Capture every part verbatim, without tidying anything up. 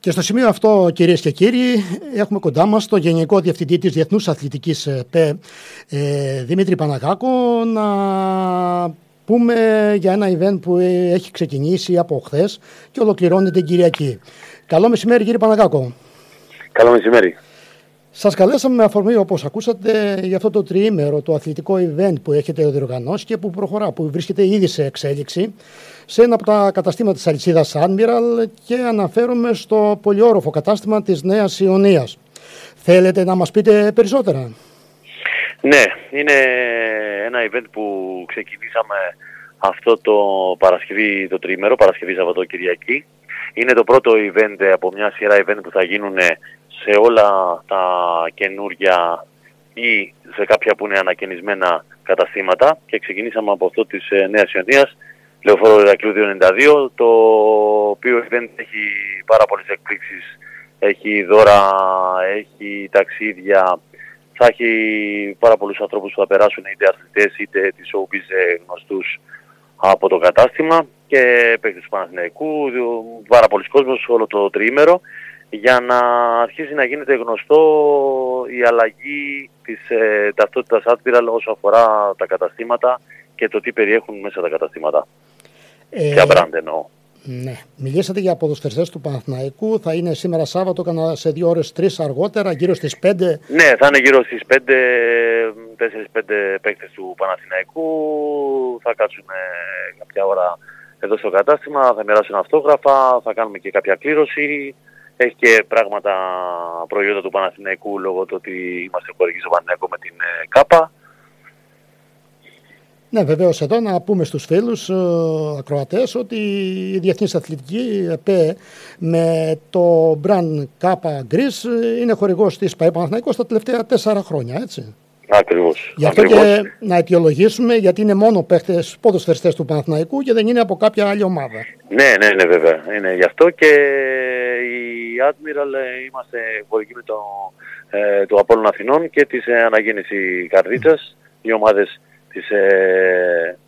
Και στο σημείο αυτό, κυρίες και κύριοι, έχουμε κοντά μας τον Γενικό Διευθυντή της Διεθνούς Αθλητικής ΜΕΠΕ, Δημήτρη Παναγάκο, να πούμε για ένα event που έχει ξεκινήσει από χθες και ολοκληρώνεται την Κυριακή. Καλό μεσημέρι, κύριε Παναγάκο. Καλό μεσημέρι. Σας καλέσαμε με αφορμή, όπως ακούσατε, για αυτό το τριήμερο, το αθλητικό event που έχετε διοργανώσει και που προχωρά, που βρίσκεται ήδη σε εξέλιξη, σε ένα από τα καταστήματα της αλυσίδας Admiral, και αναφέρομαι στο πολυόροφο κατάστημα της Νέας Ιωνίας. Θέλετε να μας πείτε περισσότερα? Ναι, είναι ένα event που ξεκινήσαμε αυτό το Παρασκευή το τριήμερο, Παρασκευή Σαββατοκυριακή. Είναι το πρώτο event από μια σειρά event που θα γίνουν σε όλα τα καινούργια ή σε κάποια που είναι ανακαινισμένα καταστήματα, και ξεκινήσαμε από αυτό της Νέας Ιωνίας, Λεωφόρο Ηρακλείου διακόσια ενενήντα δύο, το οποίο event έχει πάρα πολλές εκπλήξεις, έχει δώρα, έχει ταξίδια, θα έχει πάρα πολλούς ανθρώπους που θα περάσουν, είτε αθλητές είτε τις showbiz γνωστούς από το κατάστημα, και παίκτες του Παναθηναϊκού, πάρα πολλοί κόσμος όλο το τριήμερο, για να αρχίσει να γίνεται γνωστό η αλλαγή της ε, ταυτότητας Admiral όσο αφορά τα καταστήματα και το τι περιέχουν μέσα τα καταστήματα. Ε, Ποια brand εννοώ. Ναι. Μιλήσατε για ποδοσφαιριστές του Παναθηναϊκού. Θα είναι σήμερα Σάββατο, κανα σε δύο ώρες, τρεις αργότερα, γύρω στις πέντε. Ναι, θα είναι γύρω στις πέντε, τέσσερις πέντε παίκτες του Παναθηναϊκού. Θα κάτσουν κάποια ώρα εδώ στο κατάστημα, θα μοιράσουν αυτόγραφα, θα κάνουμε και κάποια κλήρωση. Έχει και πράγματα, προϊόντα του Παναθηναϊκού, λόγω του ότι είμαστε χορηγοί στο Παναθηναϊκό με την Kappa. Ναι, βεβαίως εδώ να πούμε στους φίλους ε, ακροατές ότι η Διεθνής Αθλητική ΕΠΕ με το brand Kappa Grizzly είναι χορηγός της ΠΑΕ Παναθηναϊκός τα τελευταία τέσσερα χρόνια, έτσι. Ακριβώς. Γι' αυτό Ακριβώς. και να αιτιολογήσουμε, γιατί είναι μόνο παίχτες, ποδοσφαιριστές του Παναθηναϊκού και δεν είναι από κάποια άλλη ομάδα. Ναι, ναι, ναι, βέβαια. Είναι γι' αυτό και η Admiral είμαστε χορηγοί με το, ε, το Απόλλων Αθηνών και της ε, Αναγέννηση Καρδίτσας, οι ομάδες της ε,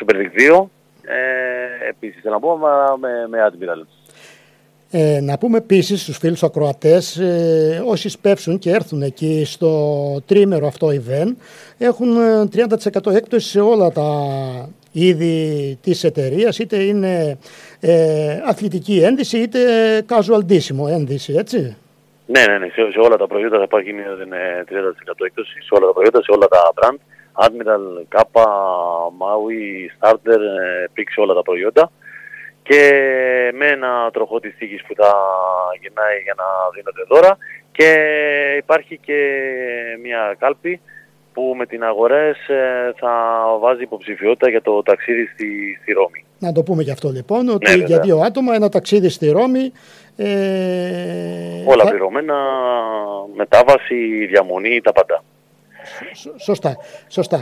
Super League δύο, ε, επίσης θέλω να πω, με, με Admiral. Ε, να πούμε επίσης στους φίλους ακροατές, ε, όσοι σπεύσουν και έρθουν εκεί στο τρίμερο αυτό event, έχουν τριάντα τοις εκατό έκπτωση σε όλα τα είδη της εταιρείας, είτε είναι ε, αθλητική ένδυση είτε casual ντύσιμο ένδυση, έτσι. Ναι, ναι, ναι, σε, σε όλα τα προϊόντα θα υπάρχει τριάντα τοις εκατό έκπτωση, σε όλα τα προϊόντα, σε όλα τα brand, Admiral, Kappa, Maui, Starter, Pixel, όλα τα προϊόντα. Και με ένα τροχό της τύχης που θα γυρνάει για να δίνονται δώρα, και υπάρχει και μια κάλπη που με την αγορές θα βάζει υποψηφιότητα για το ταξίδι στη, στη Ρώμη. Να το πούμε γι' αυτό λοιπόν, ότι ναι, για δύο άτομα ένα ταξίδι στη Ρώμη. Ε, Όλα θα... πληρωμένα, μετάβαση, διαμονή, τα πάντα. Σωστά, σωστά.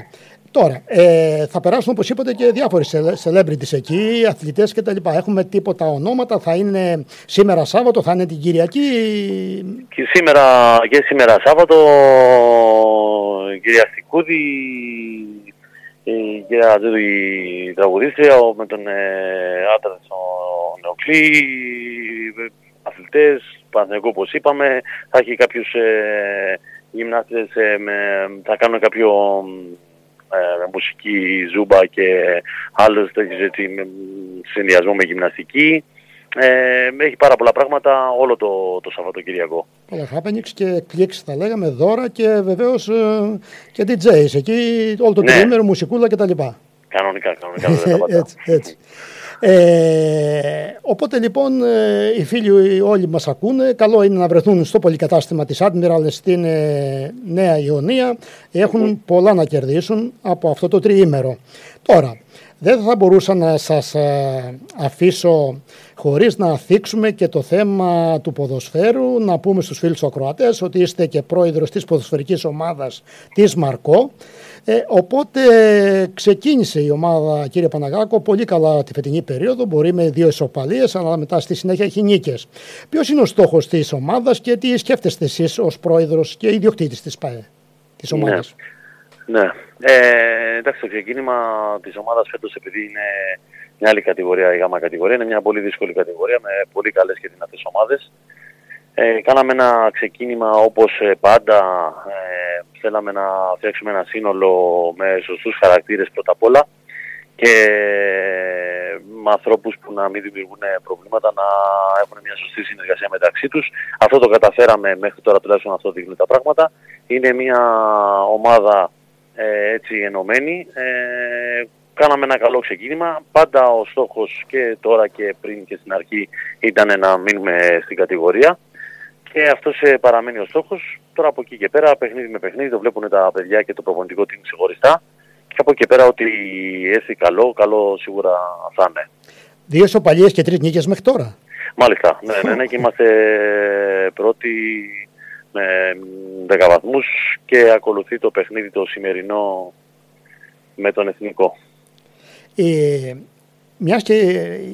Τώρα, ε, θα περάσουν, όπως είπατε, και διάφοροι celebrities εκεί, αθλητές κτλ. Έχουμε τίποτα ονόματα, θα είναι σήμερα Σάββατο, θα είναι την Κυριακή. Και σήμερα, και σήμερα Σάββατο, η κυρία Στικούδη, η κυρία Τζούδη τραγουδίστρια, με τον ε, άντρα της Νεοκλή, αθλητές, Παναθηναϊκό όπως είπαμε, θα έχει κάποιους ε, γυμνάστες, ε, με, θα κάνουν κάποιο... με μουσική, ζούμπα και άλλες συνδυασμό με γυμναστική. Ε, έχει πάρα πολλά πράγματα όλο το, το Σαββατοκυριακό. Πολλά happenings και κλικς θα λέγαμε, δώρα και βεβαίως ε, και ντι τζέις εκεί, όλο το ναι. τριήμερο, μουσικούλα κτλ. Κανονικά, κανονικά. έτσι, έτσι. Ε, οπότε λοιπόν οι φίλοι όλοι μας ακούνε, καλό είναι να βρεθούν στο πολυκατάστημα της Admiral στην ε, Νέα Ιωνία, έχουν mm-hmm. πολλά να κερδίσουν από αυτό το τριήμερο. Τώρα δεν θα μπορούσα να σας ε, αφήσω χωρίς να θίξουμε και το θέμα του ποδοσφαίρου, να πούμε στους φίλους ακροατές ότι είστε και πρόεδρος της ποδοσφαιρικής ομάδας της Μαρκό. Ε, οπότε ξεκίνησε η ομάδα, κύριε Παναγάκο, πολύ καλά τη φετινή περίοδο, μπορεί με δύο ισοπαλίες, αλλά μετά στη συνέχεια έχει νίκες. Ποιος είναι ο στόχος της ομάδας και τι σκέφτεστε εσείς ως πρόεδρος και ιδιοκτήτης της ΠΑΕ, της ομάδας? Ναι, ναι. Ε, εντάξει, το ξεκίνημα της ομάδας φέτος, επειδή είναι μια άλλη κατηγορία, η γάμα κατηγορία, είναι μια πολύ δύσκολη κατηγορία με πολύ καλές και δυνατές ομάδες. Ε, κάναμε ένα ξεκίνημα όπως πάντα, ε, θέλαμε να φτιάξουμε ένα σύνολο με σωστούς χαρακτήρες πρώτα απ' όλα και με ανθρώπους που να μην δημιουργούν προβλήματα, να έχουν μια σωστή συνεργασία μεταξύ τους. Αυτό το καταφέραμε μέχρι τώρα, τουλάχιστον αυτό δείχνουν τα πράγματα. Είναι μια ομάδα ε, έτσι ενωμένη. Ε, Κάναμε ένα καλό ξεκίνημα. Πάντα ο στόχος και τώρα και πριν και στην αρχή ήταν να μείνουμε στην κατηγορία. Και αυτός παραμένει ο στόχος. Τώρα από εκεί και πέρα, παιχνίδι με παιχνίδι, το βλέπουν τα παιδιά και το προπονητικό team ξεχωριστά. Και από εκεί και πέρα, ότι έρθει καλό, καλό σίγουρα θα είναι. Δύο σοπαλίες και τρεις νίκες μέχρι τώρα. Μάλιστα. Ναι, ναι, ναι, και είμαστε πρώτοι με δέκα βαθμούς και ακολουθεί το παιχνίδι το σημερινό με τον Εθνικό. Ε, μιας και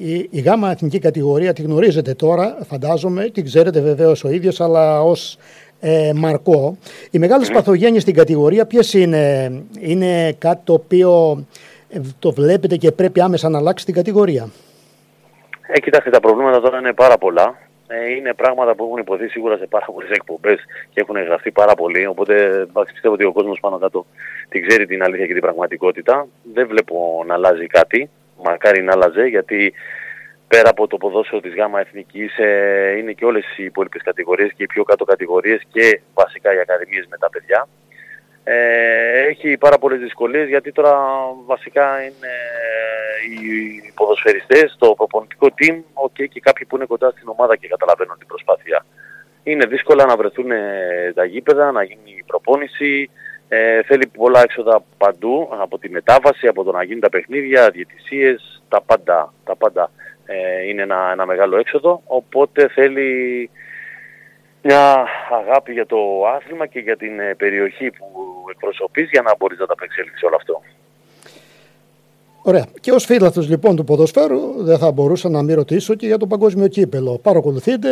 η, η γάμα εθνική κατηγορία τη γνωρίζετε τώρα, φαντάζομαι, την ξέρετε βεβαίως ο ίδιος, αλλά ως ε, Μαρκό, οι μεγάλες mm. παθογένειες στην κατηγορία ποιες είναι? Είναι κάτι το οποίο ε, το βλέπετε και πρέπει άμεσα να αλλάξει την κατηγορία? Ε, κοιτάξτε, τα προβλήματα τώρα είναι πάρα πολλά. Ε, είναι πράγματα που έχουν υποθεί σίγουρα σε πάρα πολλές εκπομπές και έχουν εγγραφεί πάρα πολύ. Οπότε πιστεύω ότι ο κόσμος πάνω κάτω την ξέρει την αλήθεια και την πραγματικότητα. Δεν βλέπω να αλλάζει κάτι. Μακάρι να άλλαζε, γιατί πέρα από το ποδόσφαιρο της ΓΑΜΑ Εθνικής ε, είναι και όλες οι υπόλοιπες κατηγορίες και οι πιο κάτω κατηγορίες και βασικά οι ακαδημίες με τα παιδιά. Ε, έχει πάρα πολλές δυσκολίες, γιατί τώρα βασικά είναι οι ποδοσφαιριστές, το προπονητικό team okay, και κάποιοι που είναι κοντά στην ομάδα και καταλαβαίνουν την προσπάθεια. Είναι δύσκολα να βρεθούν τα γήπεδα, να γίνει η προπόνηση, ε, θέλει πολλά έξοδα παντού, από τη μετάβαση, από το να γίνουν τα παιχνίδια, διαιτησίες, τα πάντα, τα πάντα ε, είναι ένα, ένα μεγάλο έξοδο, οπότε θέλει μια αγάπη για το άθλημα και για την περιοχή που εκπροσωπείς για να μπορείς να τα απεξέλθεις όλο αυτό. Ωραία. Και ως φίλαθλος λοιπόν του ποδοσφαίρου δεν θα μπορούσα να μην ρωτήσω και για το παγκόσμιο κύπελο. Παρακολουθείτε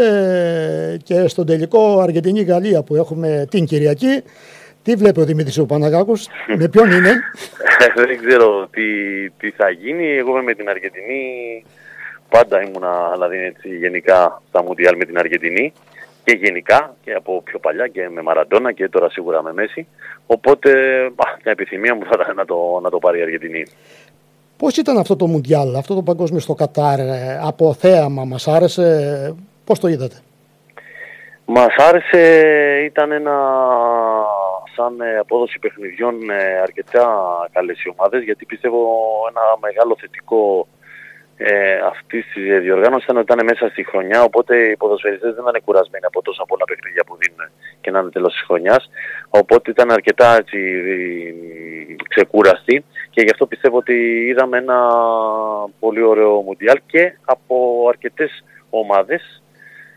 και στον τελικό Αργεντινή-Γαλλία που έχουμε την Κυριακή. Τι βλέπει ο Δημήτρης ο Παναγάκος, με ποιον είναι? Δεν ξέρω τι, τι θα γίνει. Εγώ με την Αργεντινή πάντα ήμουνα, δηλαδή έτσι, γενικά στα Μουντιάλ με την Αργεντινή. Και γενικά, και από πιο παλιά και με Μαραντόνα και τώρα σίγουρα με Μέση. Οπότε, μια επιθυμία μου θα ήταν να το, να το πάρει η Αργεντινή. Πώς ήταν αυτό το Μουντιάλ, αυτό το παγκόσμιο στο Κατάρ, από θέαμα, μας άρεσε, πώς το είδατε? Μας άρεσε, ήταν ένα σαν απόδοση παιχνιδιών αρκετά καλές οι ομάδες, γιατί πιστεύω ένα μεγάλο θετικό Ε, αυτή τη διοργάνωση ήταν ότι ήταν μέσα στη χρονιά, οπότε οι ποδοσφαιριστές δεν ήταν κουρασμένοι από τόσα πολλά παιχνίδια που δίνουν και να είναι τέλος της χρονιάς, οπότε ήταν αρκετά έτσι, ξεκούραστοι και γι' αυτό πιστεύω ότι είδαμε ένα πολύ ωραίο Μουντιάλ και από αρκετές ομάδες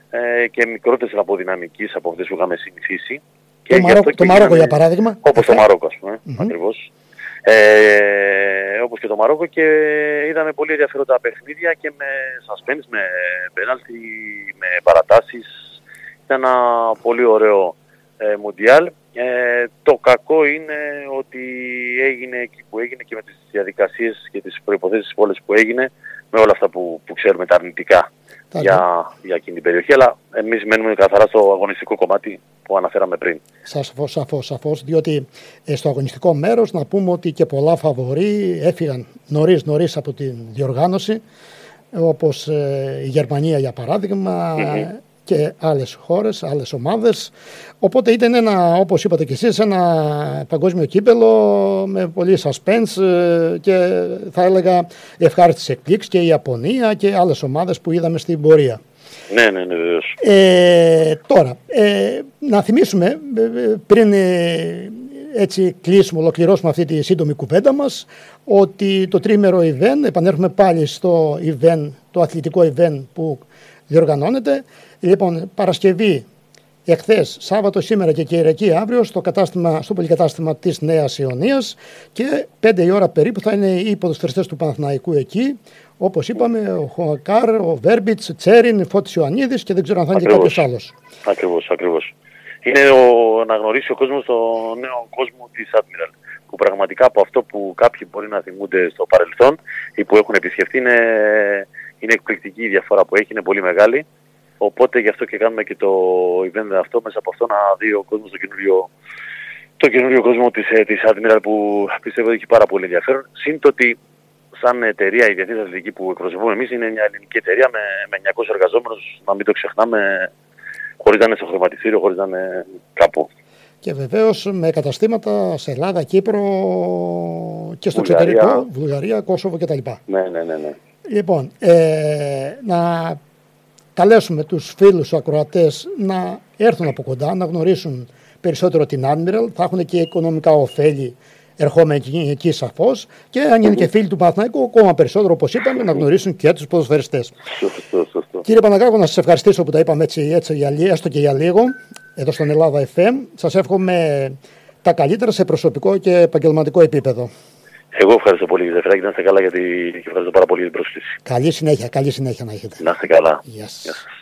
ε, και μικρότερες από δυναμικής από αυτές που είχαμε συνηθίσει. Το, και Μαρόκο, το Μαρόκο για παράδειγμα. Όπως το Μαρόκο ας πούμε, mm-hmm. ακριβώς. Ε, όπως και το Μαρόκο, και είδαμε πολύ ενδιαφέροντα παιχνίδια και με σασπένς, με πέναλτι, με παρατάσεις. Ήταν ένα πολύ ωραίο ε, Μουντιάλ. Ε, το κακό είναι ότι έγινε εκεί που έγινε και με τις διαδικασίες και τις προϋποθέσεις όλες που έγινε, με όλα αυτά που, που ξέρουμε τα αρνητικά για, για εκείνη την περιοχή, αλλά εμείς μένουμε καθαρά στο αγωνιστικό κομμάτι που αναφέραμε πριν. Σαφώς, σαφώς, σαφώς, διότι ε, στο αγωνιστικό μέρος να πούμε ότι και πολλά φαβορί έφυγαν νωρίς νωρίς από την διοργάνωση, όπως ε, η Γερμανία για παράδειγμα mm-hmm. και άλλες χώρες, άλλες ομάδες, οπότε ήταν ένα, όπως είπατε και εσείς, ένα παγκόσμιο κύπελο με πολύ σασπένς ε, και θα έλεγα ευχάριστης εκπλήξης και η Ιαπωνία και άλλες ομάδες που είδαμε στην πορεία. Ναι, ναι, ναι, βεβαίως. Ε, τώρα, ε, να θυμίσουμε, πριν ε, έτσι κλείσουμε, ολοκληρώσουμε αυτή τη σύντομη κουβέντα μας, ότι το τρίμερο event, επανέρχομαι πάλι στο event, το αθλητικό event που διοργανώνεται, λοιπόν, Παρασκευή, εχθές, Σάββατο, σήμερα και Κυριακή, αύριο, στο, κατάστημα, στο πολυκατάστημα της Νέας Ιωνίας και πέντε η ώρα περίπου θα είναι οι ποδοσφαιριστές του Παναθηναϊκού εκεί. Όπως είπαμε, ο Χοακάρ, ο Βέρμπιτς, Τσέριν, Φώτης Ιωαννίδης και δεν ξέρω αν θα είναι και κάποιος άλλος. Ακριβώς, ακριβώς. Είναι ο, να γνωρίσει ο κόσμος τον νέο κόσμο της Admiral, που πραγματικά από αυτό που κάποιοι μπορεί να θυμούνται στο παρελθόν ή που έχουν επισκεφτεί είναι, είναι εκπληκτική η διαφορά που έχει, είναι πολύ μεγάλη. Οπότε γι' αυτό και κάνουμε και το event αυτό, μέσα από αυτό να δει ο κόσμος το καινούριο, το καινούριο κόσμο της, της Admiral, που πιστεύω έχει πάρα πολύ ενδιαφέρον. Συν το ότι σαν εταιρεία η Διεθνής Αθλητική που εκπροσωπούμε εμείς είναι μια ελληνική εταιρεία με, με εννιακόσιους εργαζόμενους, να μην το ξεχνάμε, χωρίς να είναι στο χρηματιστήριο, χωρίς να είναι κάπου. Και βεβαίως με καταστήματα σε Ελλάδα, Κύπρο και στο Βουλγαρία, εξωτερικό, Βουλγαρία, Κόσοβο κτλ. Ναι, ναι, ναι, ναι. Λοιπόν, ε, να καλέσουμε τους φίλους ακροατές να έρθουν από κοντά, να γνωρίσουν περισσότερο την Admiral. Θα έχουν και οικονομικά ωφέλη ερχόμενοι εκεί σαφώς. Και αν είναι και φίλοι του Παναθηναϊκού, ακόμα περισσότερο, όπως είπαμε, να γνωρίσουν και τους ποδοσφαιριστές. Σωστό, σωστό. Κύριε Παναγάκο, να σας ευχαριστήσω που τα είπαμε έτσι, έτσι έστω και για λίγο, εδώ στον Ελλάδα εφ εμ. Σας εύχομαι τα καλύτερα σε προσωπικό και επαγγελματικό επίπεδο. Εγώ ευχαριστώ πολύ, κύριε Φράκη, να είστε καλά, γιατί ευχαριστώ πάρα πολύ για την πρόσκληση. Καλή συνέχεια, καλή συνέχεια να έχετε. Να είστε καλά. Yes. Yes.